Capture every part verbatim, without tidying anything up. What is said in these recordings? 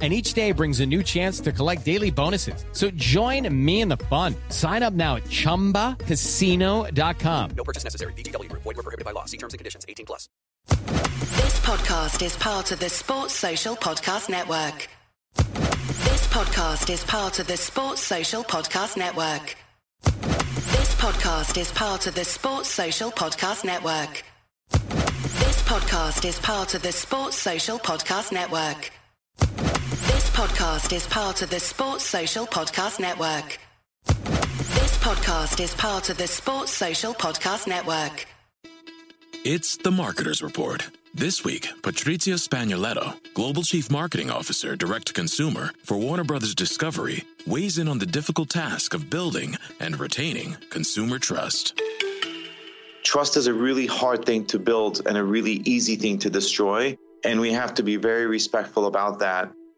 And each day brings a new chance to collect daily bonuses. So join me in the fun. Sign up now at Chumba Casino dot com. No purchase necessary. V G W. Void where prohibited by law. See terms and conditions. eighteen plus. This podcast is part of the Sports Social Podcast Network. This podcast is part of the Sports Social Podcast Network. This podcast is part of the Sports Social Podcast Network. This podcast is part of the Sports Social Podcast Network. This podcast is part of the Sports Social Podcast Network. This podcast is part of the Sports Social Podcast Network. It's the Marketer's Report. This week, Patrizia Spagnoletto, Global Chief Marketing Officer, Direct to Consumer for Warner Brothers Discovery, weighs in on the difficult task of building and retaining consumer trust. Trust is a really hard thing to build and a really easy thing to destroy, and we have to be very respectful about that.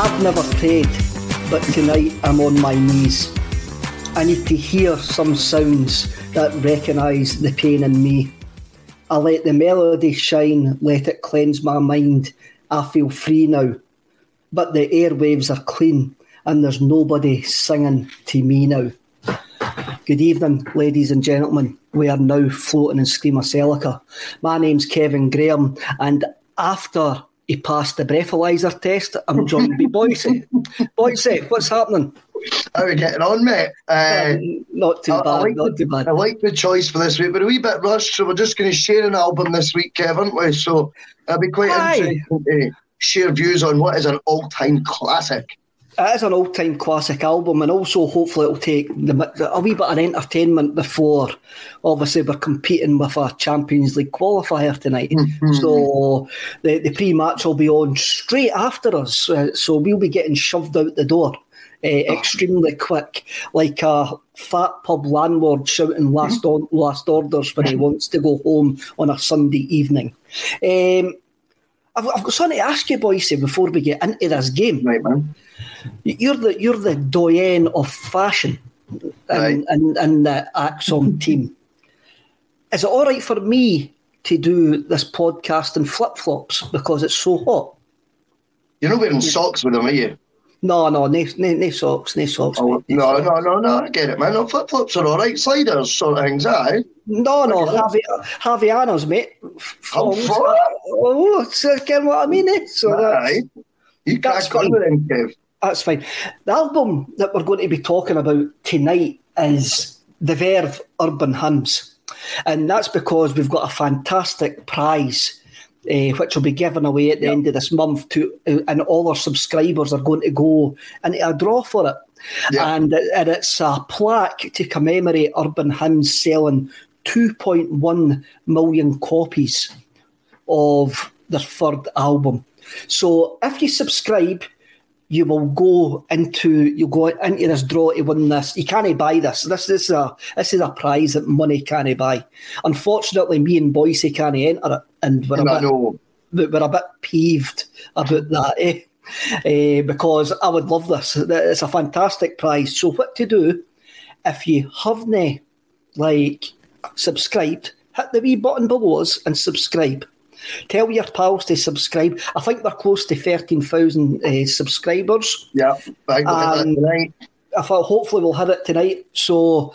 I've never prayed, but tonight I'm on my knees. I need to hear some sounds that recognise the pain in me. I let the melody shine, let it cleanse my mind. I feel free now, but the airwaves are clean and there's nobody singing to me now. Good evening, ladies and gentlemen. We are now floating in Screamadelica. My name's Kevin Graham, and after he passed the breathalyzer test, I'm John B. Boyce. Boyce, what's happening? How are we getting on, mate? Uh, um, not too I, bad, I like not the, too bad. I like the choice for this week. We're a wee bit rushed, so we're just going to share an album this week, Kev, aren't we? So I'll be quite Aye. interesting to share views on what is an all-time classic. It is an all-time classic album, and also hopefully it'll take the, a wee bit of entertainment before, obviously, we're competing with a Champions League qualifier tonight. Mm-hmm. So the, the pre-match will be on straight after us, uh, so we'll be getting shoved out the door uh, oh. extremely quick, like a fat pub landlord shouting last, mm-hmm. on, last orders when he wants to go home on a Sunday evening. Um, I've, I've got something to ask you, Boyce, before we get into this game. Right, man. You're the you're the doyen of fashion and, right. and, and the Axon team. Is it all right for me to do this podcast in flip-flops because it's so hot. You're not wearing socks with them, are you? No, no, no, no, no socks, no socks. Oh, no, no, no, no, no, I get it, man. No, flip-flops are all right, sliders sort of things, eh? No, no, Javi, Javianas, mate. Oh, fuck. Oh, it's again what I mean, eh? So aye. You can't go with them, Kev. That's fine. The album that we're going to be talking about tonight is The Verve, Urban Hymns. And that's because we've got a fantastic prize uh, which will be given away at the yep. end of this month to, uh, and all our subscribers are going to go into a draw for it. Yep. And, and it's a plaque to commemorate Urban Hymns selling two point one million copies of their third album. So if you subscribe, you will go into you go into this draw to win this. You can't buy this. This is a this is a prize that money can't buy. Unfortunately, me and Boise can't enter it, and we're and a bit know. we're a bit peeved about that, eh? eh? Because I would love this. It's a fantastic prize. So what to do if you haven't like subscribed? Hit the wee button below us and subscribe. Tell your pals to subscribe. I think we're close to thirteen thousand uh, subscribers. Yeah, I will hit that tonight. I thought hopefully we'll hit it tonight. So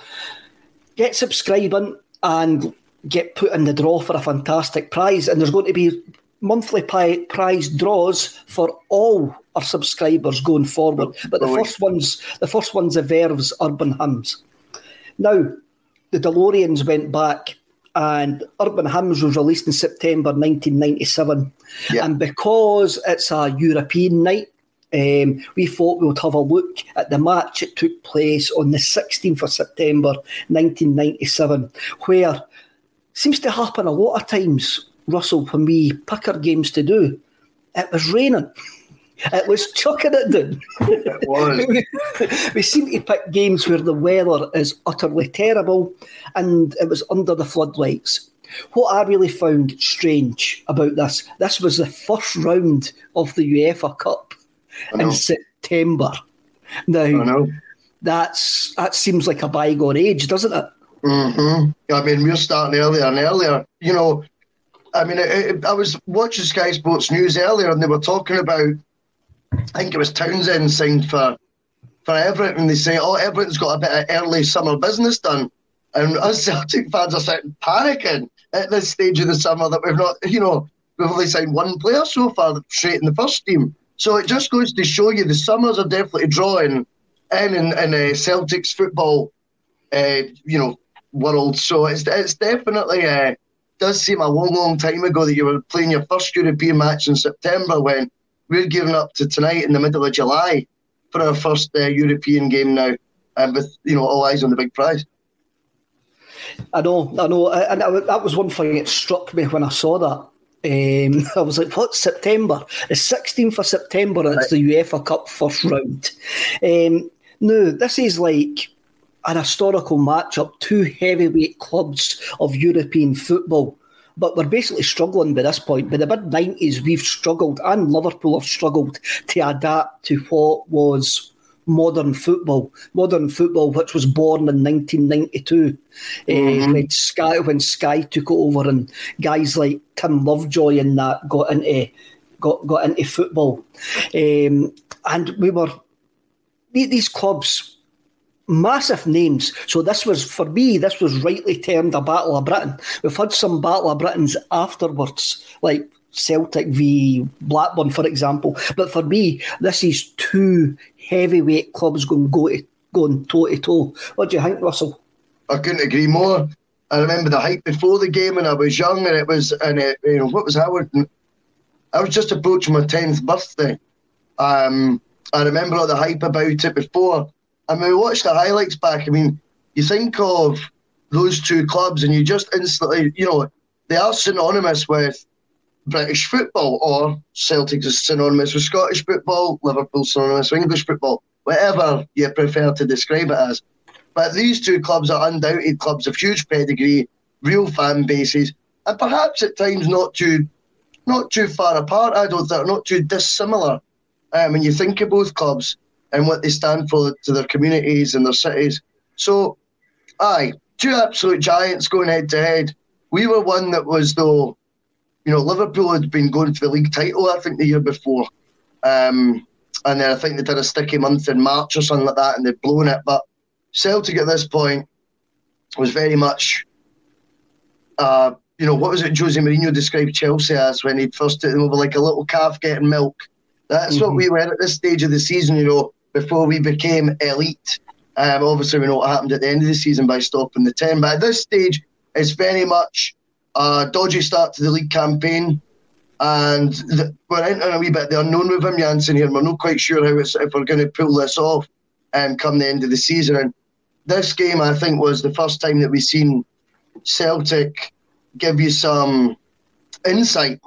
get subscribing and get put in the draw for a fantastic prize. And there's going to be monthly pi- prize draws for all our subscribers going forward. But the first one's the first one's the Verve's Urban Hymns. Now, the DeLoreans went back. And Urban Hymns was released in September nineteen ninety-seven. Yeah. And because it's a European night, um, we thought we would have a look at the match. It took place on the sixteenth of September nineteen ninety-seven, where seems to happen a lot of times, Russell, when we pick our games to do, it was raining. It was chucking it down. It was. we, we seem to pick games where the weather is utterly terrible and it was under the floodlights. What I really found strange about this, this was the first round of the UEFA Cup in September. Now, that's that seems like a bygone age, doesn't it? Mm-hmm. I mean, we're starting earlier and earlier. You know, I mean, it, it, I was watching Sky Sports News earlier and they were talking about I think it was Townsend signed for for Everett, and they say, oh, Everett's got a bit of early summer business done. And us Celtic fans are sitting panicking at this stage of the summer that we've not, you know, we've only signed one player so far straight in the first team. So it just goes to show you the summers are definitely drawing in in, in uh, Celtic's football, uh, you know, world. So it's it's definitely, uh, does seem a long, long time ago that you were playing your first European match in September when we're giving up to tonight in the middle of July for our first uh, European game now, and with you know all eyes on the big prize. I know, I know, and I, that was one thing that struck me when I saw that. Um, I was like, "What? September? The sixteenth of September? It's the UEFA Cup first round." Um, no, this is like an historical match-up, two heavyweight clubs of European football. But we're basically struggling by this point. By the mid nineties, we've struggled, and Liverpool have struggled to adapt to what was modern football. Modern football, which was born in nineteen ninety-two, mm-hmm. uh, when Sky when Sky took it over, and guys like Tim Lovejoy and that got into got got into football. Um, and we were these clubs. Massive names. So this was, for me, this was rightly termed a Battle of Britain. We've had some Battle of Britains afterwards, like Celtic v Blackburn, for example. But for me, this is two heavyweight clubs going go to, going toe-to-toe. What do you think, Russell? I couldn't agree more. I remember the hype before the game when I was young, and it was, and it, you know, what was Howard? I was just approaching my tenth birthday. Um, I remember all the hype about it before. I mean, we watched the highlights back. I mean, you think of those two clubs and you just instantly, you know, they are synonymous with British football, or Celtic is synonymous with Scottish football, Liverpool synonymous with English football, whatever you prefer to describe it as. But these two clubs are undoubted clubs of huge pedigree, real fan bases, and perhaps at times not too not too far apart, I don't think, not too dissimilar. Um, when you think of both clubs, and what they stand for to their communities and their cities. So, aye, two absolute giants going head-to-head we were one that was, though, you know, Liverpool had been going for the league title, I think, the year before. Um, and then I think they did a sticky month in March or something like that, and they'd blown it. But Celtic at this point was very much, uh, you know, what was it Jose Mourinho described Chelsea as when he'd first took them over, like a little calf getting milk. That's mm-hmm. what we were at this stage of the season, you know, before we became elite. Um, obviously, we know what happened at the end of the season by stopping the ten. But at this stage, it's very much a dodgy start to the league campaign. And the, we're entering a wee bit of the unknown with Wim Jansen here. And we're not quite sure how it's, if we're going to pull this off um, come the end of the season. And this game, I think, was the first time that we've seen Celtic give you some insight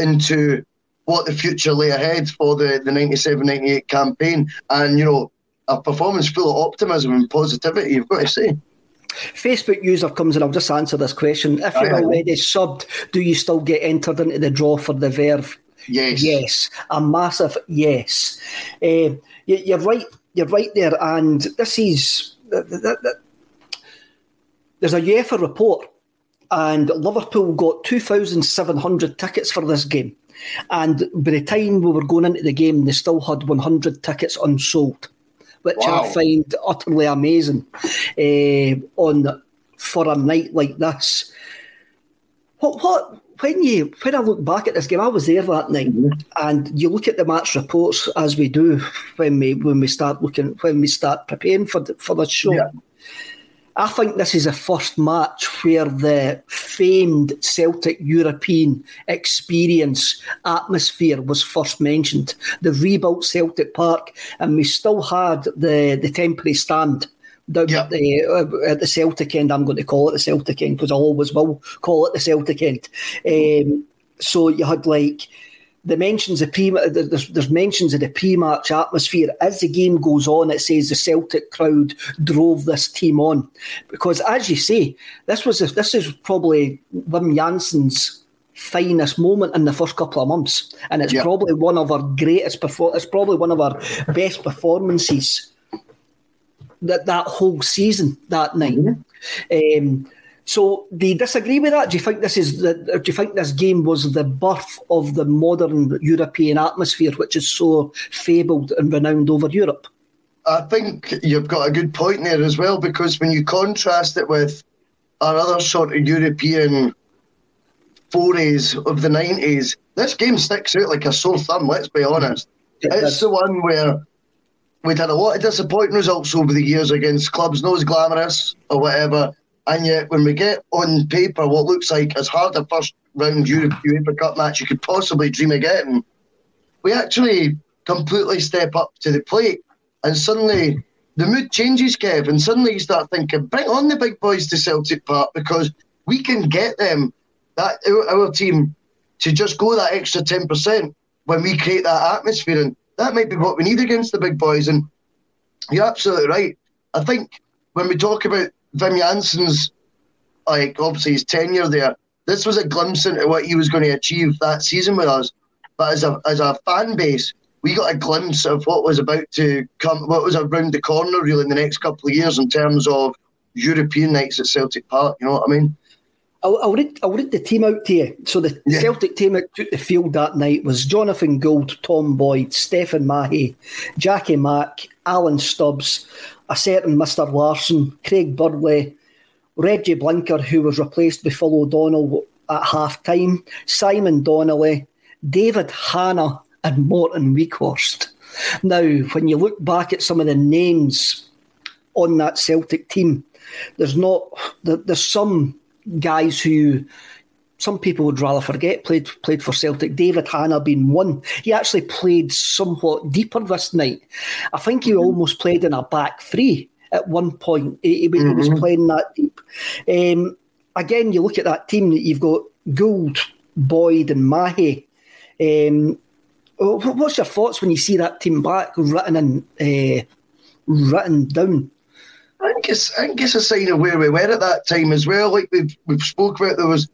into what the future lay ahead for the ninety-seven ninety-eight campaign. And, you know, a performance full of optimism and positivity, you've got to say. Facebook user comes in, I'll just answer this question. If you're already subbed, do you still get entered into the draw for the Verve? Yes. Yes. A massive yes. Uh, you, you're right. You're right there. And this is... That, that, that, there's a UEFA report and Liverpool got two thousand seven hundred tickets for this game. And by the time we were going into the game, they still had one hundred tickets unsold, which wow. I find utterly amazing uh, on for a night like this. What what when you when I look back at this game, I was there that night, mm-hmm. and you look at the match reports as we do when we when we start looking when we start preparing for the, for the show. Yeah. I think this is the first match where the famed Celtic European experience atmosphere was first mentioned. The rebuilt Celtic Park, and we still had the, the temporary stand down yeah. at, the, uh, at the Celtic end. I'm going to call it the Celtic end because I always will call it the Celtic end. Um, so you had like the mentions of pre, there's, there's mentions of the pre-match atmosphere. As the game goes on, it says the Celtic crowd drove this team on. Because as you say, this was this is probably Wim Jansen's finest moment in the first couple of months. And it's yep. probably one of our greatest perform- it's probably one of our best performances that that whole season, that night. Mm-hmm. Um So, do you disagree with that? Do you think this is the, do you think this game was the birth of the modern European atmosphere, which is so fabled and renowned over Europe? I think you've got a good point there as well, because when you contrast it with our other sort of European forays of the nineties, this game sticks out like a sore thumb, let's be honest. It it's does. The one where we'd had a lot of disappointing results over the years against clubs, not as glamorous or whatever. And yet, when we get on paper what looks like as hard a first-round UEFA Cup match you could possibly dream of getting, we actually completely step up to the plate. And suddenly, the mood changes, Kev, and suddenly you start thinking, bring on the big boys to Celtic Park because we can get them, that our, our team, to just go that extra ten percent when we create that atmosphere. And that might be what we need against the big boys. And you're absolutely right. I think when we talk about Wim Jansen's, like, obviously his tenure there, this was a glimpse into what he was going to achieve that season with us. But as a as a fan base, we got a glimpse of what was about to come, what was around the corner really in the next couple of years in terms of European nights at Celtic Park. You know what I mean? I'll, I'll, read, I'll read the team out to you. So the yeah. Celtic team that took the field that night was Jonathan Gould, Tom Boyd, Stéphane Mahé, Jackie Mack, Alan Stubbs, a certain Mister Larson, Craig Burley, Reggie Blinker, who was replaced by Phil O'Donnell at half-time, Simon Donnelly, David Hannah and Morten Wieghorst. Now, when you look back at some of the names on that Celtic team, there's not there's some guys who some people would rather forget played played for Celtic. David Hannah being one. He actually played somewhat deeper this night. I think he mm-hmm. almost played in a back three at one point. He, mm-hmm. he was playing that deep. Um, again, you look at that team, you've got Gould, Boyd and Mahé. Um, what's your thoughts when you see that team back written, in, uh, written down? I think, it's, I think it's a sign of where we were at that time as well. Like we've, we've spoke about, there was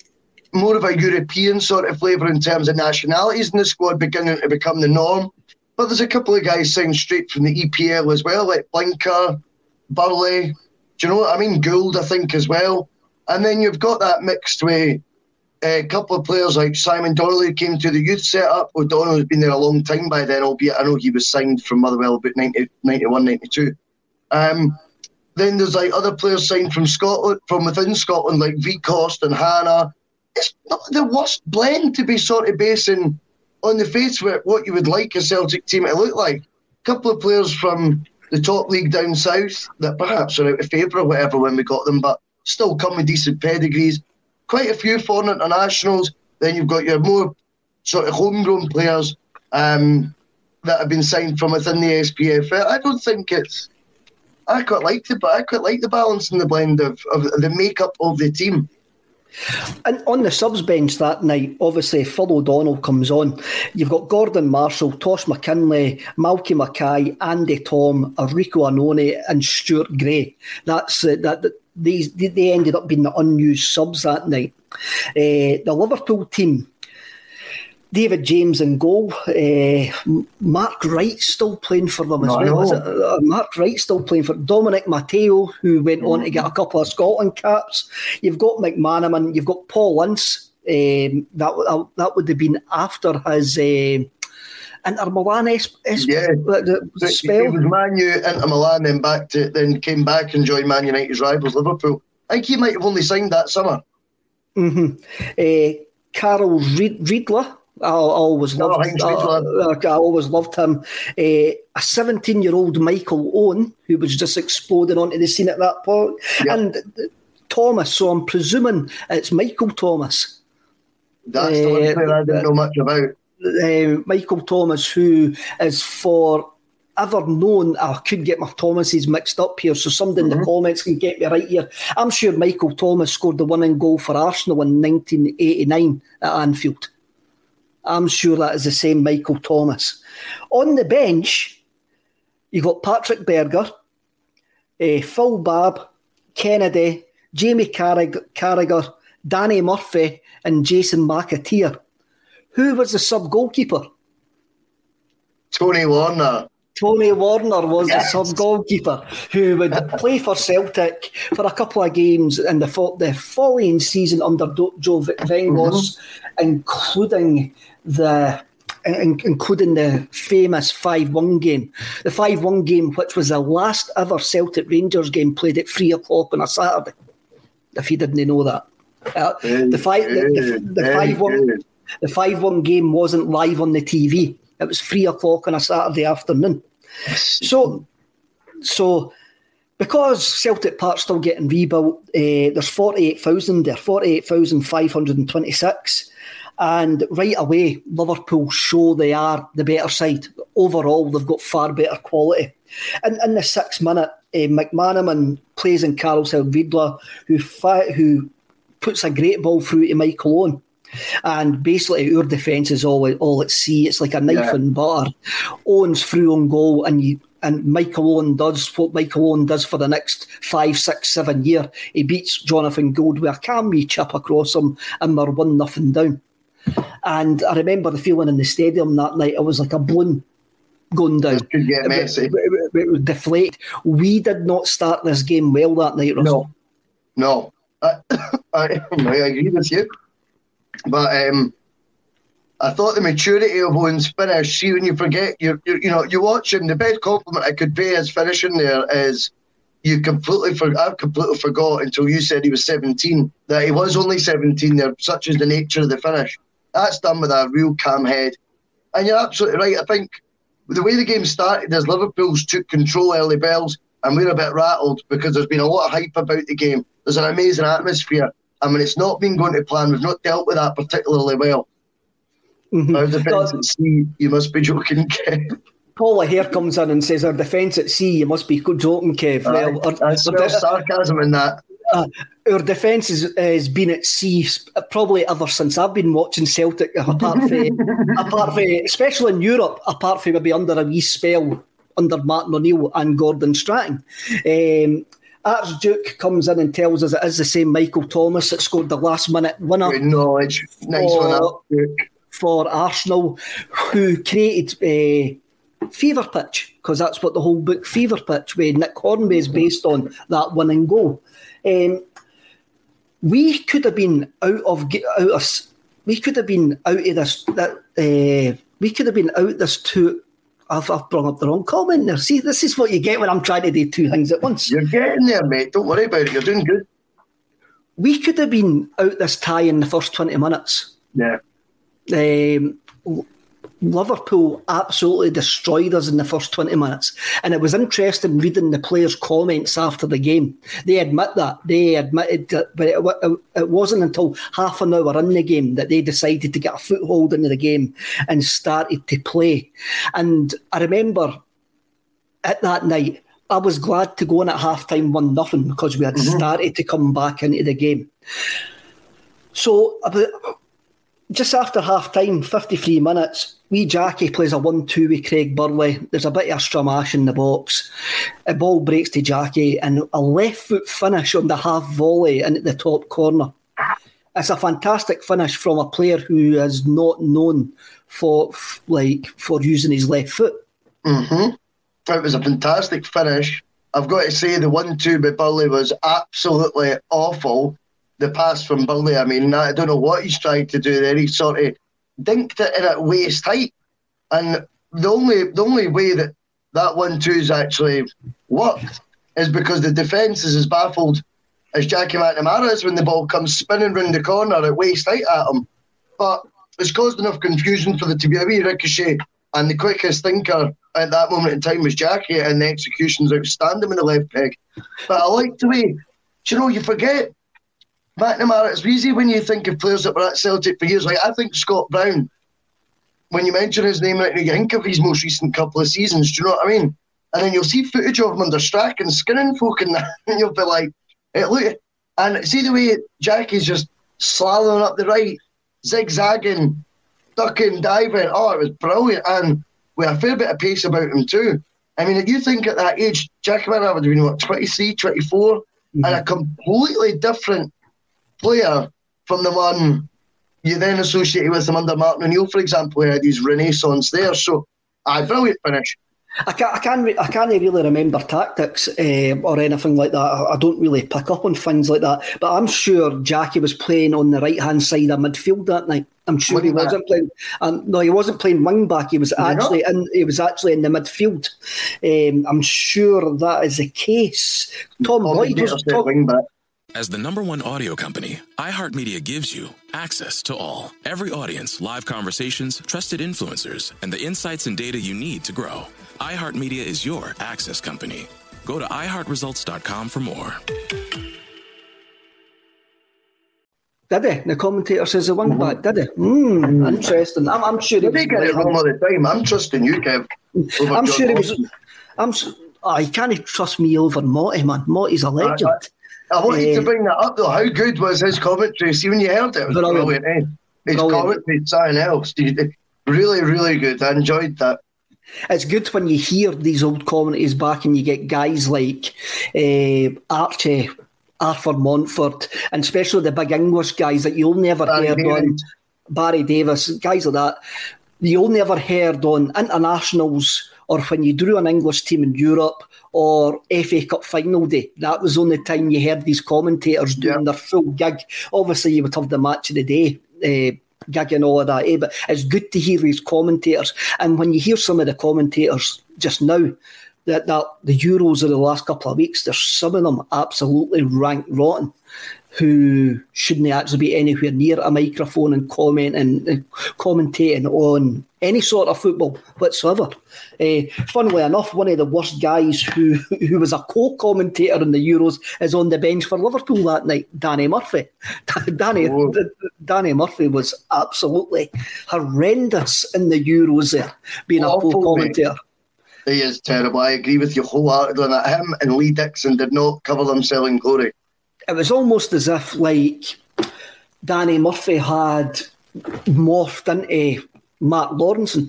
more of a European sort of flavour in terms of nationalities in the squad beginning to become the norm. But there's a couple of guys signed straight from the E P L as well, like Blinker, Burley, do you know what I mean? Gould, I think, as well. And then you've got that mixed with a couple of players like Simon Donnelly, who came to the youth setup. O'Donnell has been there a long time by then, albeit I know he was signed from Motherwell about ninety, ninety-one, ninety-two. Um, then there's like other players signed from Scotland, from within Scotland, like Wieghorst and Hannah. It's not the worst blend to be sort of basing on the face of it, what you would like a Celtic team to look like. A couple of players from the top league down south that perhaps are out of favour or whatever when we got them, but still come with decent pedigrees. Quite a few foreign internationals. Then you've got your more sort of homegrown players um, that have been signed from within the S P F L. I don't think it's... I quite like the I quite like the balance and the blend of, of the makeup of the team. And on the subs bench that night, obviously Phil O'Donnell comes on. You've got Gordon Marshall, Tosh McKinley, Malky Mackay, Andy Tom, Enrico Anoni and Stuart Gray. That's uh, that, that these they ended up being the unused subs that night. Uh, the Liverpool team, David James in goal, uh, Mark Wright still playing for them as well. Is it? Uh, Mark Wright still playing for Dominic Mateo, who went on to get a couple of Scotland caps. You've got McManaman, you've got Paul Ince. Um, that uh, that would have been after his uh, Inter Milan es- es- yeah. the, the so spell. He was Man U, Inter Milan, then back to then came back and joined Man United's rivals Liverpool. I think he might have only signed that summer. Mm-hmm. Uh, Carol Reed- Reedler. I always loved him. I always loved him. Uh, a seventeen-year-old Michael Owen, who was just exploding onto the scene at that point, yep. and uh, Thomas. So I'm presuming it's Michael Thomas. That's uh, the one player I didn't know much about. Uh, Michael Thomas, who is for ever known, I could get my Thomases mixed up here, so somebody mm-hmm. in the comments can get me right here. I'm sure Michael Thomas scored the winning goal for Arsenal in nineteen eighty-nine at Anfield. I'm sure that is the same Michael Thomas. On the bench, you've got Patrick Berger, eh, Phil Babb, Kennedy, Jamie Carrig- Carragher, Danny Murphy and Jason McAteer. Who was the sub-goalkeeper? Tony Warner. Tony Warner was yes. the sub-goalkeeper who would play for Celtic for a couple of games in the, fo- the following season under Do- Joe Vengos, mm-hmm. including... The in, including the famous five one game, the five one game, which was the last ever Celtic Rangers game played at three o'clock on a Saturday. If you didn't know that, uh, hey, the five hey, the, the, the hey, five one hey. the five one game wasn't live on the T V. It was three o'clock on a Saturday afternoon. So, so. Because Celtic Park's still getting rebuilt, uh, there's forty-eight thousand there, forty-eight thousand five hundred twenty-six. And right away, Liverpool show they are the better side. Overall, they've got far better quality. And in the sixth minute, uh, McManaman plays in Carousel Riedler, who, fi- who puts a great ball through to Michael Owen. And basically, our defence is all, all at sea. It's like a knife yeah. and butter. Owen's through on goal, and you... And Michael Owen does what Michael Owen does for the next five, six, seven years. He beats Jonathan Gould with a calm wee chip across him, and they're one nothing down. And I remember the feeling in the stadium that night. It was like a balloon going down. It could get messy. It, it, it, it would deflate. We did not start this game well that night, Russell. No, no. I, I, I agree with you. But... um I thought the maturity of Owen's finish, see when you forget, you you know, you watch him, the best compliment I could pay his finishing there is you completely, for, I completely forgot until you said he was seventeen, that he was only seventeen there, such is the nature of the finish. That's done with a real calm head. And you're absolutely right, I think the way the game started is Liverpool's took control early bells and we're a bit rattled because there's been a lot of hype about the game. There's an amazing atmosphere. I mean, it's not been going to plan. We've not dealt with that particularly well. Mm-hmm. Our defence at sea, you must be joking, Kev. Paul O'Hare comes in and says, our defence at sea, you must be joking, Kev. Uh, well, our, I smell our, sarcasm in that. Uh, our defence has been at sea probably ever since I've been watching Celtic, apart from, apart from, especially in Europe, apart from maybe under a wee spell under Martin O'Neill and Gordon Strachan. Um, Archduke comes in and tells us it is the same Michael Thomas that scored the last-minute winner. Good knowledge. Nice for, one, Archduke. For Arsenal, who created a uh, Fever Pitch, because that's what the whole book Fever Pitch, where Nick Hornby is based on, that winning goal. Um, we could have been out of out of we could have been out of this that uh, we could have been out this two. I've, I've brought up the wrong comment there. See, this is what you get when I'm trying to do two things at once. You're getting there, mate. Don't worry about it. You're doing good. We could have been out this tie in the first twenty minutes. Yeah. Um, Liverpool absolutely destroyed us in the first twenty minutes. And it was interesting reading the players' comments after the game. They admit that. They admitted that, but it, it wasn't until half an hour in the game that they decided to get a foothold into the game and started to play. And I remember at that night, I was glad to go in at half-time one nothing because we had mm-hmm. started to come back into the game. So about... just after half-time, fifty-three minutes, wee Jackie plays a one two with Craig Burley. There's a bit of a stramash in the box. A ball breaks to Jackie and a left-foot finish on the half-volley in the top corner. It's a fantastic finish from a player who is not known for like for using his left foot. Mm-hmm. It was a fantastic finish. I've got to say the one two by Burley was absolutely awful. The pass from Burley, I mean, I don't know what he's trying to do there. He sort of dinked it in at waist height. And the only the only way that that one two's actually worked is because the defence is as baffled as Jackie McNamara is when the ball comes spinning round the corner at waist height at him. But it's caused enough confusion for there to be a wee ricochet. And the quickest thinker at that moment in time was Jackie, and the execution's outstanding in the left peg. But I like the way, you know, you forget... McNamara, it's easy when you think of players that were at Celtic for years. Like, I think Scott Brown, when you mention his name, you think of his most recent couple of seasons. Do you know what I mean? And then you'll see footage of him under Strachan and skinning folk and that, and you'll be like, hey, look. And see the way Jackie's just slaloming up the right, zigzagging, ducking, diving. Oh, it was brilliant. And with a fair bit of pace about him too. I mean, if you think at that age, Jackie McNamara would have been, what, twenty-three, twenty-four? Mm-hmm. And a completely different player from the one you then associated with him under Martin O'Neill, for example, who had his renaissance there. So, aye, brilliant finish. I can't, I can't, I can't really remember tactics uh, or anything like that. I don't really pick up on things like that. But I'm sure Jackie was playing on the right hand side of midfield that night. I'm sure wing he back. wasn't playing. Um, no, he wasn't playing wing back. He was actually in. He was actually in the midfield. Um, I'm sure that is the case. Tom Boyd was wing back. As the number one audio company, iHeartMedia gives you access to all. Every audience, live conversations, trusted influencers, and the insights and data you need to grow. iHeartMedia is your access company. Go to i heart results dot com for more. Did he? The commentator says the one back, did he? Mm, interesting. I'm, I'm sure he was... They get it wrong all the time. I'm trusting you, Kev. I'm John sure he was... I'm, oh, he can't trust me over Morty, man. Morty's a legend. I, I, I wanted uh, to bring that up, though. How good was his commentary? See, when you heard it, it was brilliant. brilliant eh? His brilliant. commentary, something else. Really, really good. I enjoyed that. It's good when you hear these old commentaries back and you get guys like uh, Archie, Arthur Montford, and especially the big English guys that you'll never Barry heard Davis. on. Barry Davis, guys like that. You'll never heard on internationals or when you drew an English team in Europe or F A Cup final day. That was the only time you heard these commentators doing yeah. their full gig. Obviously, you would have the match of the day uh, gig and all of that, eh? But it's good to hear these commentators. And when you hear some of the commentators just now, that, that the Euros of the last couple of weeks, there's some of them absolutely rank rotten who shouldn't actually be anywhere near a microphone and comment and, and commentating on any sort of football whatsoever. Uh, funnily enough, one of the worst guys who, who was a co-commentator in the Euros is on the bench for Liverpool that night, Danny Murphy. Danny Whoa. Danny Murphy was absolutely horrendous in the Euros there, being Awful, a co-commentator. Mate. He is terrible. I agree with you wholeheartedly on that. Him and Lee Dixon did not cover themselves in glory. It was almost as if like Danny Murphy had morphed into Mark Lawrenson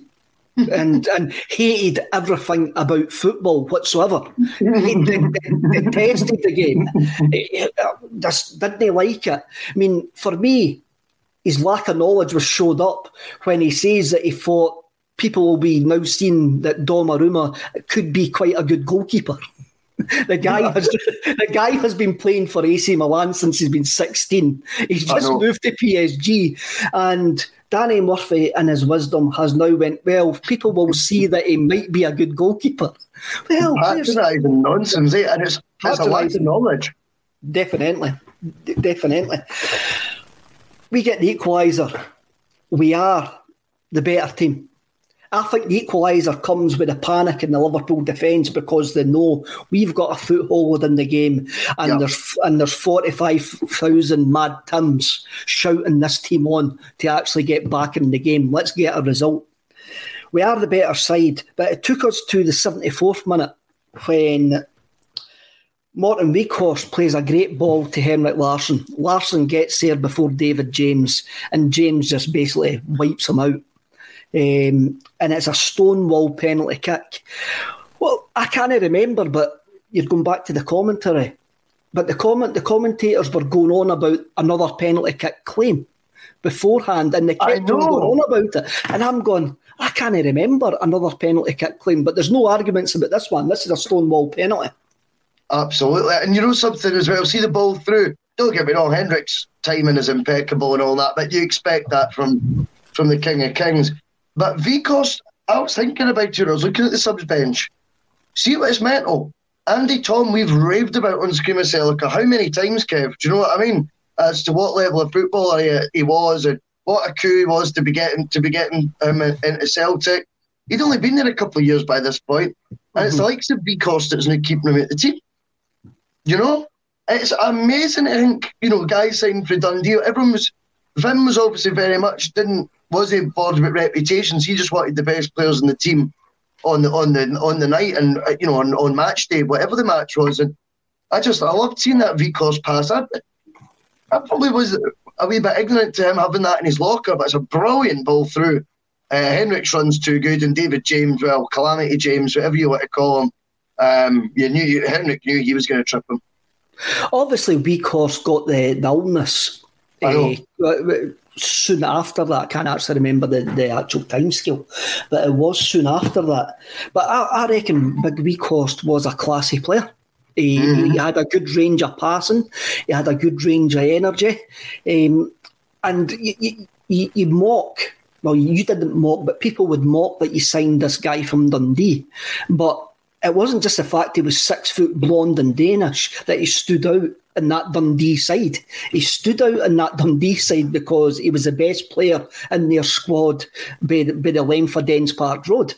and, and hated everything about football whatsoever. He detested the game. He just didn't like it. I mean, for me, his lack of knowledge was showed up when he says that he thought people will be now seeing that Donnarumma could be quite a good goalkeeper. The guy has the guy has been playing for A C Milan since he's been sixteen. He's just moved to P S G, and Danny Murphy, in his wisdom, has now went, well, people will see that he might be a good goalkeeper. Well, that's not even nonsense, eh? And it's it's a lack of knowledge. Definitely, D- definitely. We get the equaliser. We are the better team. I think the equaliser comes with a panic in the Liverpool defence because they know we've got a foothold in the game, and yep. there's and there's forty-five thousand mad Tims shouting this team on to actually get back in the game. Let's get a result. We are the better side, but it took us to the seventy-fourth minute when Morten Wieghorst plays a great ball to Henrik Larsson. Larsson gets there before David James, and James just basically wipes him out. Um, and it's a stonewall penalty kick. Well, I can't remember, but you're going back to the commentary. But the comment, the commentators were going on about another penalty kick claim beforehand, and they kept going on about it. And I'm going, I can't remember another penalty kick claim, but there's no arguments about this one. This is a stonewall penalty. Absolutely. And you know something as well, see the ball through. Don't get me wrong, Henrik's timing is impeccable and all that, but you expect that from, from the King of Kings. But Wieghorst, I was thinking about you, I was looking at the subs bench. See what it's mental. Andy Tom, we've raved about on Screamadelica. How many times, Kev? Do you know what I mean? As to what level of footballer he, he was, and what a coup he was to be getting to be getting him um, into Celtic. He'd only been there a couple of years by this point, and mm-hmm. it's the likes of Wieghorst that's now keeping him at the team. You know, it's amazing. I think you know, guys signed for Dundee. Everyone was. Vim was obviously very much didn't. Was he bothered about reputations? He just wanted the best players in the team on the on the on the night, and you know on, on match day, whatever the match was. And I just I loved seeing that Wieghorst pass. I, I probably was a wee bit ignorant to him having that in his locker, but it's a brilliant ball through. Uh, Henrik's runs too good, and David James, well, Calamity James, whatever you want to call him. Um, you knew Henrik knew he was going to trip him. Obviously, Wieghorst got the, the illness. I know. Uh, soon after that, I can't actually remember the, the actual timescale, but it was soon after that. But I, I reckon Big Wieghorst was a classy player. He, mm. he had a good range of passing, he had a good range of energy, um, and you, you, you, you mock, well, you didn't mock, but people would mock that you signed this guy from Dundee. But it wasn't just the fact he was six foot blonde and Danish that he stood out in that Dundee side. He stood out in that Dundee side because he was the best player in their squad by, by the length of Dens Park Road.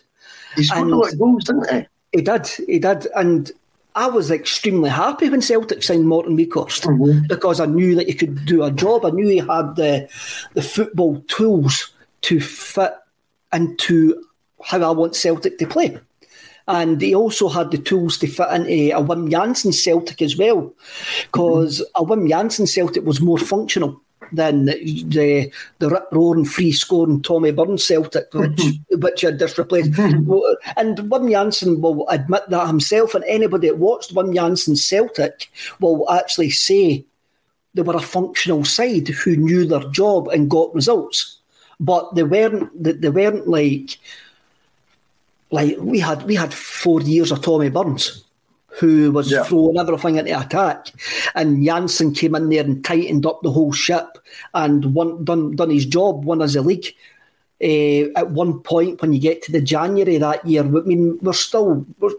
He scored a lot of goals, didn't he? He did, he did. And I was extremely happy when Celtic signed Morten Wieghorst mm-hmm. because I knew that he could do a job. I knew he had the, the football tools to fit into how I want Celtic to play. And he also had the tools to fit into a Wim Jansen Celtic as well, because mm-hmm. a Wim Jansen Celtic was more functional than the the rip-roaring, free-scoring Tommy Burns Celtic, which which had just replaced. And Wim Jansen will admit that himself, and anybody that watched Wim Jansen Celtic will actually say they were a functional side who knew their job and got results. But they weren't. They weren't like... Like we had, we had four years of Tommy Burns, who was yeah. throwing everything into attack, and Jansen came in there and tightened up the whole ship and won, done done his job, won us the league. Uh, at one point, when you get to the January that year, I mean, we're still we're,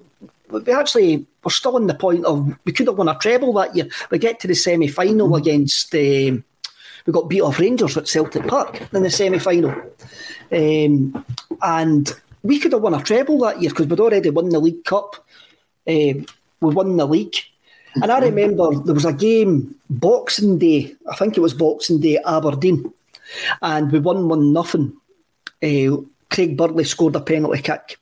we actually we're still on the point of we could have won a treble that year. We get to the semi final mm-hmm. against uh, we got beat off Rangers at Celtic Park in the semi final, um, and. We could have won a treble that year because we'd already won the League Cup. Uh, we won the league. And I remember there was a game, Boxing Day, I think it was Boxing Day, Aberdeen, and we won one nothing. Uh, Craig Burley scored a penalty kick.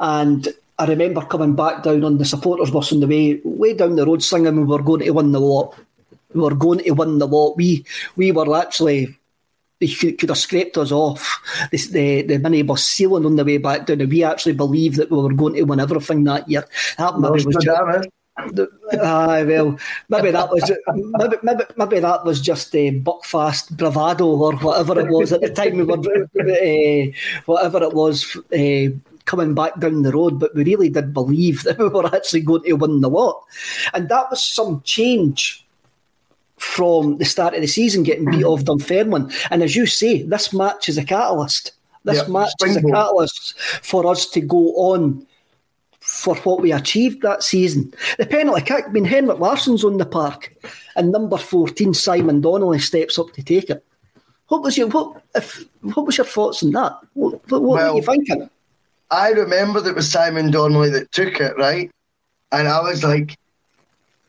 And I remember coming back down on the supporters bus on the way, way down the road singing we were going to win the lot. We were going to win the lot. We, we were actually... They could have scraped us off the, the, the minibus ceiling on the way back down, and we actually believed that we were going to win everything that year. That maybe was just, the, uh, well, maybe that was just, maybe, maybe, maybe that was just uh, Buckfast bravado or whatever it was at the time. We were uh, whatever it was uh, coming back down the road, but we really did believe that we were actually going to win the lot. And that was some change from the start of the season, getting beat off Dunfermline. And as you say, this match is a catalyst. This yeah, match is a catalyst for us to go on for what we achieved that season. The penalty kick, I mean, Henrik Larsson's on the park, and number fourteen, Simon Donnelly, steps up to take it. What was your what? If, what was your thoughts on that? What, what well, were you thinking? I remember that it was Simon Donnelly that took it, right? And I was like,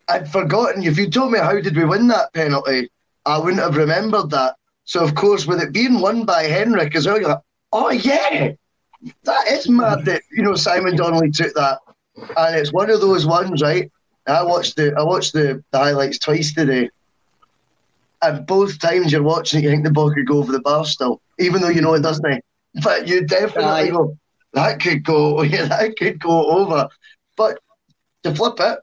I'd forgotten. If you told me how did we win that penalty, I wouldn't have remembered that. So of course, with it being won by Henrik as well, you're like, oh yeah, that is mad that, you know, Simon Donnelly took that. And it's one of those ones, right? I watched the I watched the, the highlights twice today. And both times you're watching it, you think the ball could go over the bar still, even though you know it doesn't. But you definitely Aye. go, that could go, yeah, that could go over. But to flip it,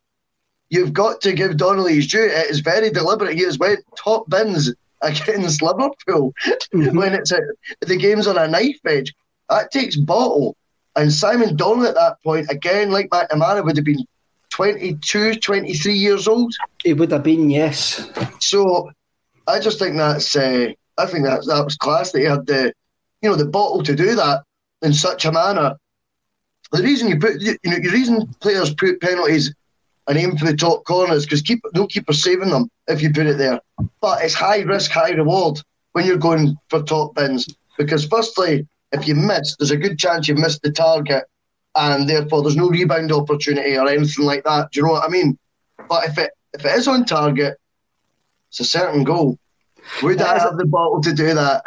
you've got to give Donnelly his due. It is very deliberate. He has went top bins against Liverpool mm-hmm. when it's a, the game's on a knife edge. That takes bottle. And Simon Donnelly at that point, again, like McNamara, would have been twenty-two, twenty-three years old. He would have been, yes. So I just think that's, uh, I think that, that was class that he had the, you know, the bottle to do that in such a manner. The reason you put, you know, the reason players put penalties and aim for the top corners because keep no keeper saving them if you put it there. But it's high risk, high reward when you're going for top bins because firstly, if you miss, there's a good chance you've missed the target and therefore there's no rebound opportunity or anything like that. Do you know what I mean? But if it if it is on target, it's a certain goal. Would I have the bottle to do that?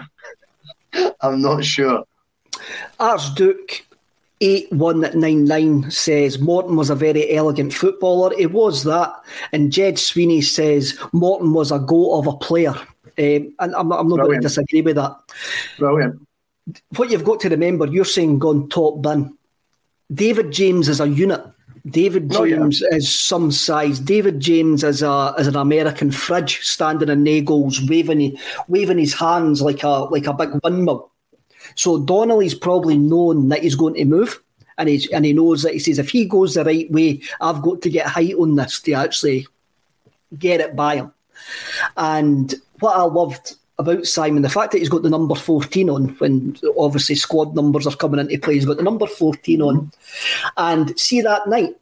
I'm not sure. Archduke eight one nine nine says, Morten was a very elegant footballer. He was that. And Jed Sweeney says, Morten was a goat of a player. Um, and I'm not, I'm not going to disagree with that. Brilliant. What you've got to remember, you're saying gone top bin. David James is a unit. David James oh, yeah. is some size. David James is a is an American fridge standing in Nagel's, waving waving his hands like a like a big windmill. So Donnelly's probably known that he's going to move, and he's and he knows that he says if he goes the right way, I've got to get height on this to actually get it by him. And what I loved about Simon, the fact that he's got the number fourteen on, when obviously squad numbers are coming into play, he's got the number fourteen on. And see that night,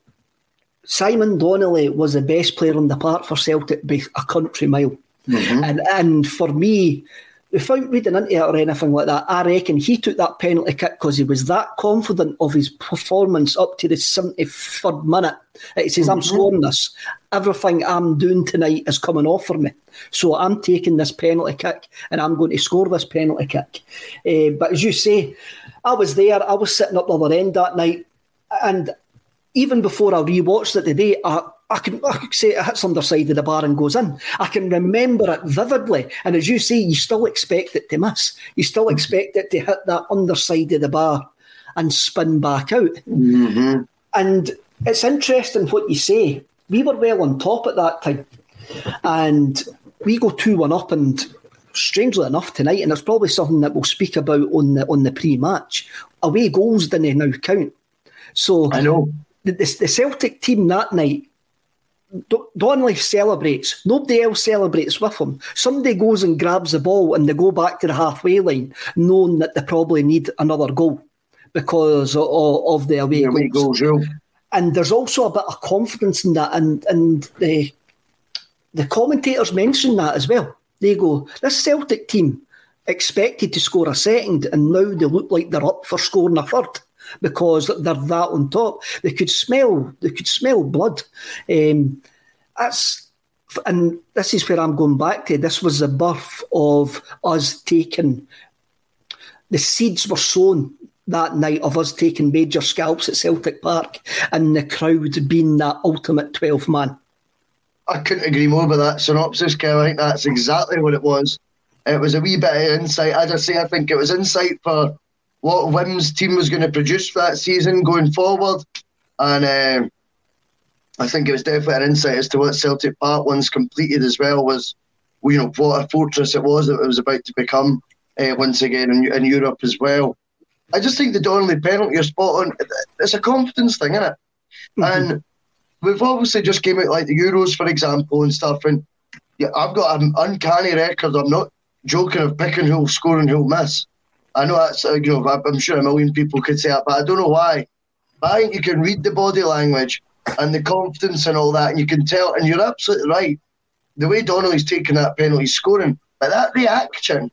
Simon Donnelly was the best player on the park for Celtic by a country mile. Mm-hmm. And and for me, without reading into it or anything like that, I reckon he took that penalty kick because he was that confident of his performance up to the seventy-third minute. He says, mm-hmm. I'm scoring this. Everything I'm doing tonight is coming off for me. So I'm taking this penalty kick and I'm going to score this penalty kick. Uh, but as you say, I was there. I was sitting up the other end that night. And even before I rewatched it today, I I can, I can say it hits underside of the bar and goes in. I can remember it vividly. And as you say, you still expect it to miss. You still expect it to hit that underside of the bar and spin back out. Mm-hmm. And it's interesting what you say. We were well on top at that time. And we go two one up and strangely enough tonight, and it's probably something that we'll speak about on the on the pre-match, away goals didn't now count. So I know the, the, the Celtic team that night, Donnelly celebrates. Nobody else celebrates with him. Somebody goes and grabs the ball and they go back to the halfway line knowing that they probably need another goal because of, of the away yeah, goals. goals yeah. And there's also a bit of confidence in that. And, and the, the commentators mention that as well. They go, this Celtic team expected to score a second and now they look like they're up for scoring a third. Because they're that on top, they could smell. They could smell blood. Um, that's and this is where I'm going back to. This was the birth of us taking. The seeds were sown that night of us taking major scalps at Celtic Park, and the crowd being that ultimate twelfth man. I couldn't agree more with that synopsis, Kev. I think that's exactly what it was. It was a wee bit of insight. As I say, I think it was insight for what Wim's team was going to produce for that season going forward. And uh, I think it was definitely an insight as to what Celtic Park once completed as well was, you know, what a fortress it was that it was about to become uh, once again in, in Europe as well. I just think the Donnelly penalty, you're spot on. It's a confidence thing, isn't it? Mm-hmm. And we've obviously just came out like the Euros, for example, and stuff. And yeah, I've got an uncanny record. I'm not joking of picking who'll score and who'll miss. I know that's, you know, I'm sure a million people could say that, but I don't know why. But I think you can read the body language and the confidence and all that, and you can tell. And you're absolutely right. The way Donnelly's taking that penalty, scoring, but that reaction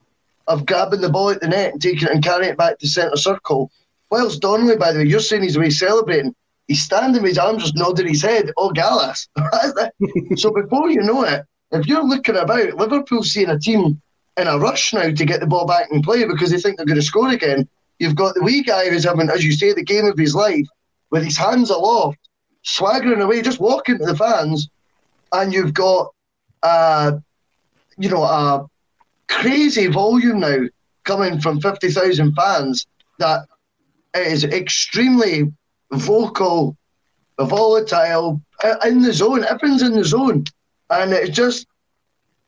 of grabbing the ball at the net and taking it and carrying it back to centre circle. Whilst Donnelly, by the way, you're saying he's away celebrating, he's standing with his arms just nodding his head, oh, Gallas. So before you know it, if you're looking about, Liverpool's seeing a team in a rush now to get the ball back and play because they think they're going to score again. You've got the wee guy who's having, as you say, the game of his life, with his hands aloft, swaggering away, just walking to the fans, and you've got, uh, you know, a crazy volume now coming from fifty thousand fans that is extremely vocal, volatile, in the zone. Everyone's in the zone. And it's just,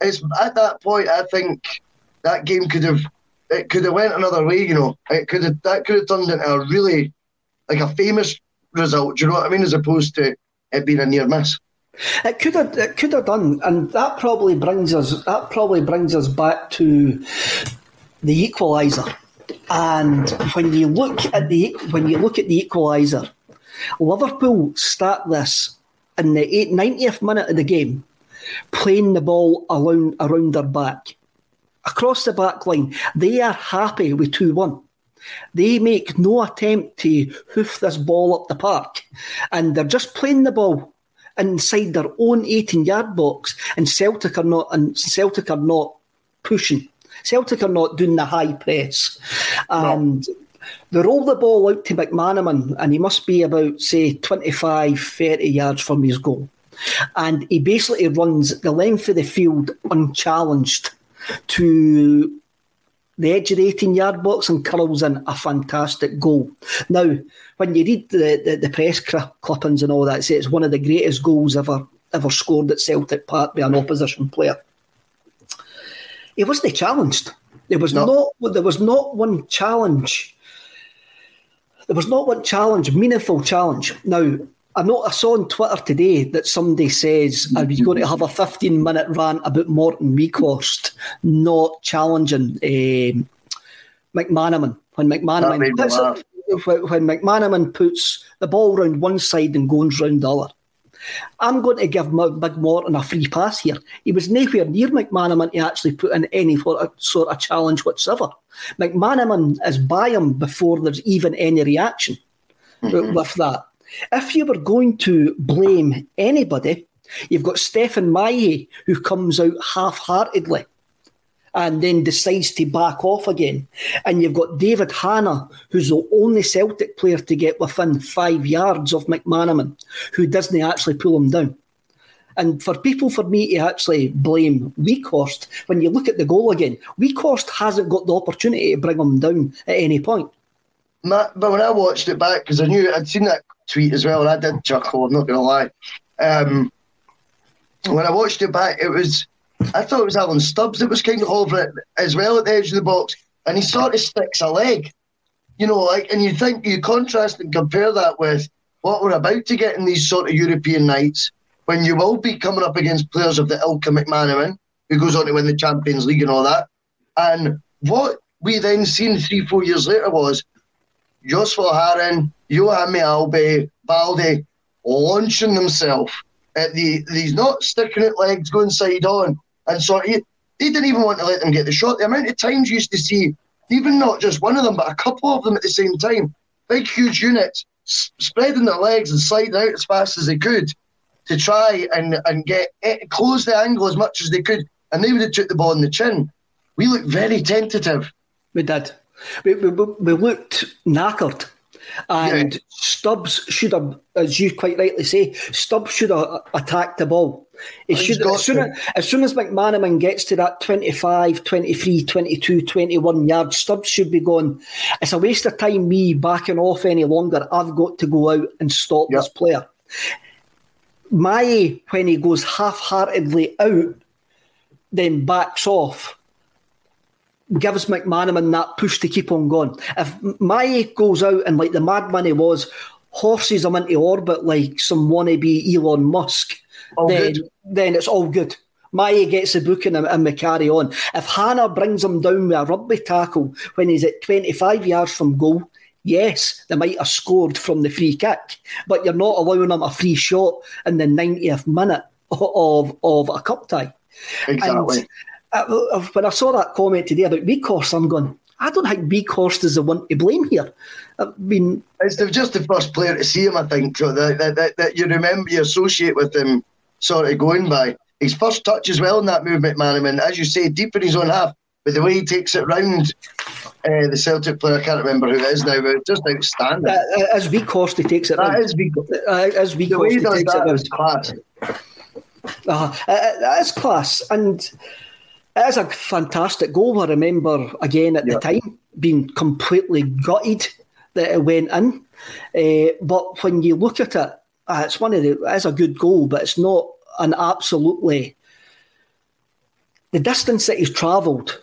it's at that point, I think that game could have, it could have went another way, you know. It could have, that could have turned into a really, like a famous result, do you know what I mean? As opposed to it being a near miss. It could have, it could have done. And that probably brings us, that probably brings us back to the equaliser. And when you look at the, when you look at the equaliser, Liverpool start this in the ninetieth minute of the game, playing the ball around, around their back. Across the back line, they are happy with two one. They make no attempt to hoof this ball up the park. And they're just playing the ball inside their own eighteen-yard box, and Celtic are not, and Celtic are not pushing. Celtic are not doing the high press. And no. They roll the ball out to McManaman, and he must be about, say, twenty-five, thirty yards from his goal. And he basically runs the length of the field unchallenged to the edge of the eighteen-yard box and curls in a fantastic goal. Now, when you read the, the, the press clippings and all that, say it's one of the greatest goals ever ever scored at Celtic Park by an opposition player. He wasn't challenged. There was no. not there was not one challenge. There was not one challenge, meaningful challenge. Now, I know I saw on Twitter today that somebody says, are we going to have a fifteen-minute rant about Morten Wieghorst not challenging um, McManaman? When McManaman, puts it, when McManaman puts the ball round one side and goes round the other. I'm going to give Big Morton a free pass here. He was nowhere near McManaman to actually put in any sort of challenge whatsoever. McManaman is by him before there's even any reaction mm-hmm. with that. If you were going to blame anybody, you've got Stéphane Mahé, who comes out half-heartedly and then decides to back off again. And you've got David Hannah, who's the only Celtic player to get within five yards of McManaman, who doesn't actually pull him down. And for people, for me, to actually blame Wieghorst, when you look at the goal again, Wieghorst hasn't got the opportunity to bring him down at any point. Matt, but when I watched it back, because I knew I'd seen that tweet as well, and I did chuckle, I'm not going to lie. Um, when I watched it back, it was, I thought it was Alan Stubbs that was kind of over it as well at the edge of the box, and he sort of sticks a leg, you know, like, and you think, you contrast and compare that with what we're about to get in these sort of European nights, when you will be coming up against players of the ilk of McManaman, who goes on to win the Champions League and all that. And what we then seen three, four years later was Joshua Haran, Yohami Albe, Balde launching themselves at the, he's not sticking at legs, going side on. And so he, he didn't even want to let them get the shot. The amount of times you used to see, even not just one of them, but a couple of them at the same time, big, huge units s- spreading their legs and sliding out as fast as they could to try and, and get it, close the angle as much as they could. And they would have took the ball in the chin. We looked very tentative. We did. We, we, we looked knackered. And yeah. Stubbs should have, as you quite rightly say, Stubbs should have attacked the ball. He should, as, soon as, as soon as McManaman gets to that twenty-five, twenty-three, twenty-two, twenty-one yard, Stubbs should be going, it's a waste of time me backing off any longer. I've got to go out and stop yep. this player. Maye, when he goes half-heartedly out, then backs off. gives McManaman that push to keep on going. If Mahé goes out and, like the madman he was, horses him into orbit like some wannabe Elon Musk, then, then it's all good. Mahé gets the booking and, and we carry on. If Hannah brings him down with a rugby tackle when he's at twenty-five yards from goal, yes, they might have scored from the free kick, but you're not allowing him a free shot in the ninetieth minute of, of a cup tie. Exactly. And when I saw that comment today about Wieghorst, I'm going, I don't think Wieghorst is the one to blame here. I mean, it's just the first player to see him, I think, that, that, that, that you remember, you associate with him sort of going by. His first touch as well in that movement, McManaman, as you say, deep in his own half, but the way he takes it round uh, the Celtic player, I can't remember who it is now, but just outstanding. Uh, as Wieghorst, he takes it round. That is Wieghorst. Uh, as Wieghorst, the way he does he takes that is class. Uh, uh, that is class, and it is a fantastic goal. I remember, again, at yep. the time, being completely gutted that it went in. Uh, but when you look at it, uh, it's one of the, it is a good goal, but it's not an absolutely... The distance that he's travelled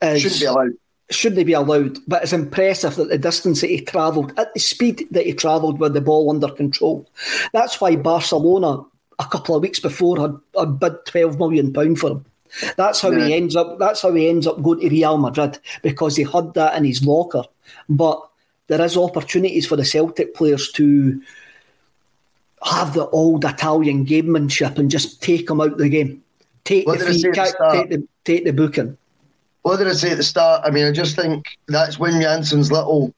is... Shouldn't be allowed. Shouldn't be allowed, but it's impressive that the distance that he travelled, at the speed that he travelled with the ball under control. That's why Barcelona, a couple of weeks before, had, had bid twelve million pounds for him. That's how yeah. he ends up. That's how he ends up going to Real Madrid, because he had that in his locker. But there is opportunities for the Celtic players to have the old Italian gamemanship and just take them out of the game. Take what the free kick, take the take the booking. What did I say at the start? I mean, I just think that's Wim Jansen's little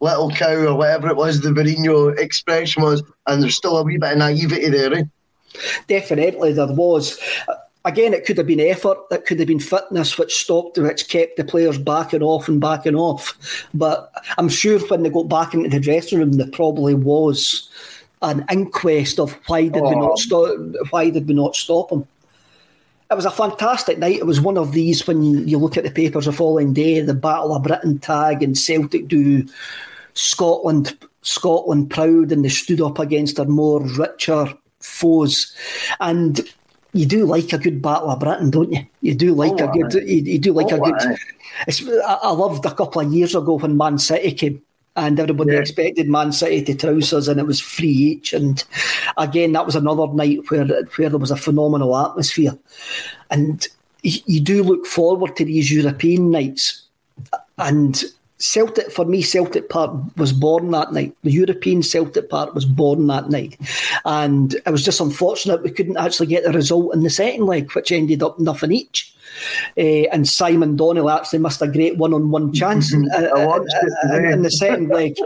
little cow or whatever it was. The Mourinho expression was, and there's still a wee bit of naivety there. Eh? Definitely, there was. Again, it could have been effort, it could have been fitness which stopped, which kept the players backing off and backing off. But I'm sure when they got back into the dressing room, there probably was an inquest of why did oh. we not stop? Why did we not stop them? It was a fantastic night. It was one of these when you look at the papers the following day, the Battle of Britain tag and Celtic do Scotland, Scotland proud, and they stood up against their more richer foes. And you do like a good Battle of Britain, don't you? You do like oh, a good... You, you do like oh, a good... It's, I loved a couple of years ago when Man City came and everybody yeah. expected Man City to trounce us, and it was three each. And again, that was another night where, where there was a phenomenal atmosphere. And you, you do look forward to these European nights. And Celtic, for me, Celtic Park was born that night. The European Celtic Park was born that night. And it was just unfortunate we couldn't actually get the result in the second leg, which ended up nothing each. Uh, and Simon Donnelly actually missed a great one-on-one chance in, uh, in, in, in the second leg.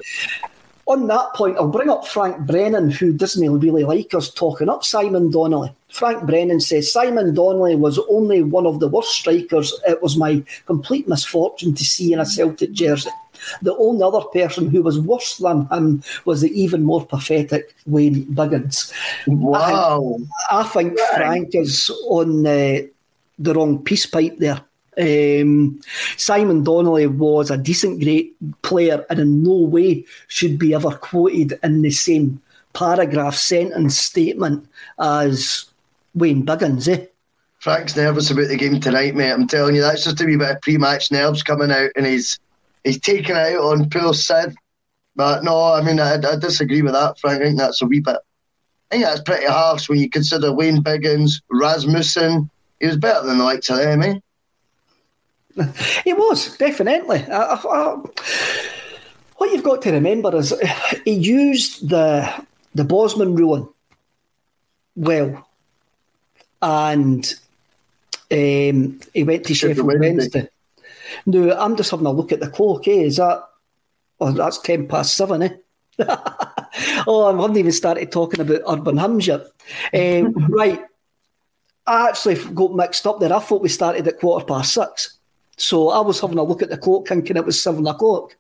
On that point, I'll bring up Frank Brennan, who doesn't really like us talking up Simon Donnelly. Frank Brennan says, Simon Donnelly was only one of the worst strikers. It was my complete misfortune to see in a Celtic jersey. The only other person who was worse than him was the even more pathetic Wayne Biggins. Wow. I, I think right. Frank is on uh, the wrong peace pipe there. Um, Simon Donnelly was a decent, great player, and in no way should be ever quoted in the same paragraph, sentence, statement as Wayne Biggins. Eh? Frank's nervous about the game tonight, mate. I'm telling you, that's just a wee bit of pre-match nerves coming out, and he's he's taking it out on poor Sid. But no, I mean, I, I disagree with that, Frank. I think that's a wee bit. I think that's pretty harsh when you consider Wayne Biggins, Rasmussen. He was better than the likes of them, eh? It was, definitely. I, I, I, what you've got to remember is he used the the Bosman ruling well, and um, he went to Sheffield Wednesday. Wednesday. Now, I'm just having a look at the clock, eh? Is that... Oh, that's ten past seven, eh? Oh, I haven't even started talking about Urban Hymns yet. Um, right. I actually got mixed up there. I thought we started at quarter past six. So I was having a look at the clock thinking it was seven o'clock.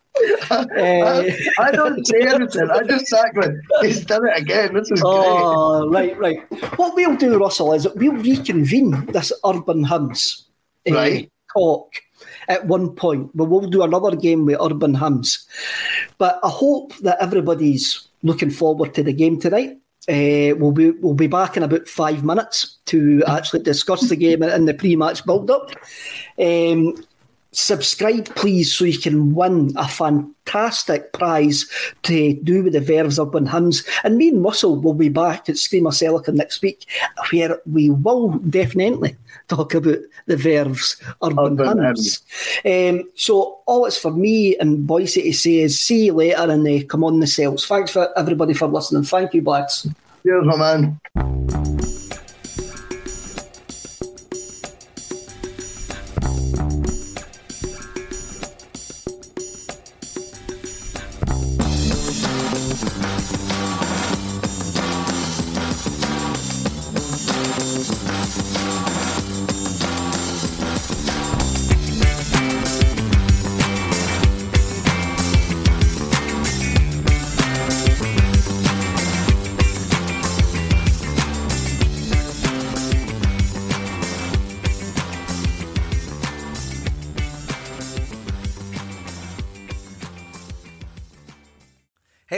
uh, I, I don't say anything. I just sat going, he's done it again. This is oh, great. Right, right. What we'll do, Russell, is that we'll reconvene this Urban Hymns uh, right. talk at one point. But we'll do another game with Urban Hymns. But I hope that everybody's looking forward to the game tonight. Uh, we'll be we'll be back in about five minutes to actually discuss the game and the pre-match build-up. Um, Subscribe, please, so you can win a fantastic prize to do with the Verve's Urban Hymns. And me and Russell will be back at Screamadelica next week, where we will definitely talk about the Verve's Urban, Urban Hymns. Um, so all it's for me and Boise to say is see you later and uh, come on the cells. Thanks for everybody for listening. Thank you, Blacks. Cheers, my man.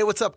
What's up,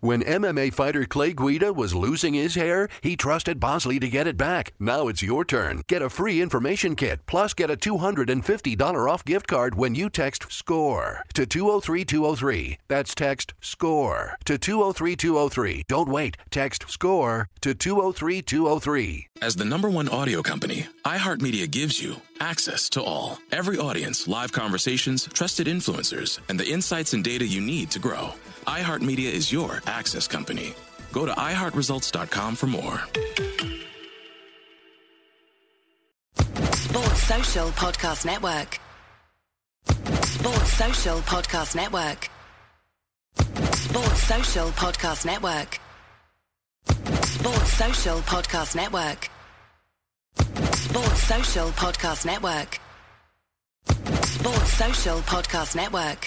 When M M A fighter Clay Guida was losing his hair, he trusted Bosley to get it back. Now it's your turn. Get a free information kit, plus get a two hundred fifty dollars off gift card when you text SCORE to two oh three two oh three. That's text SCORE to two oh three two oh three. Don't wait. Text SCORE to two oh three two oh three. As the number one audio company, iHeartMedia gives you access to all. Every audience, live conversations, trusted influencers, and the insights and data you need to grow. iHeartMedia is your access company. Go to i heart results dot com for more. Sports Social Podcast Network. Sports Social Podcast Network. Sports Social Podcast Network. Sports Social Podcast Network. Sports Social Podcast Network. Sports Social Podcast Network.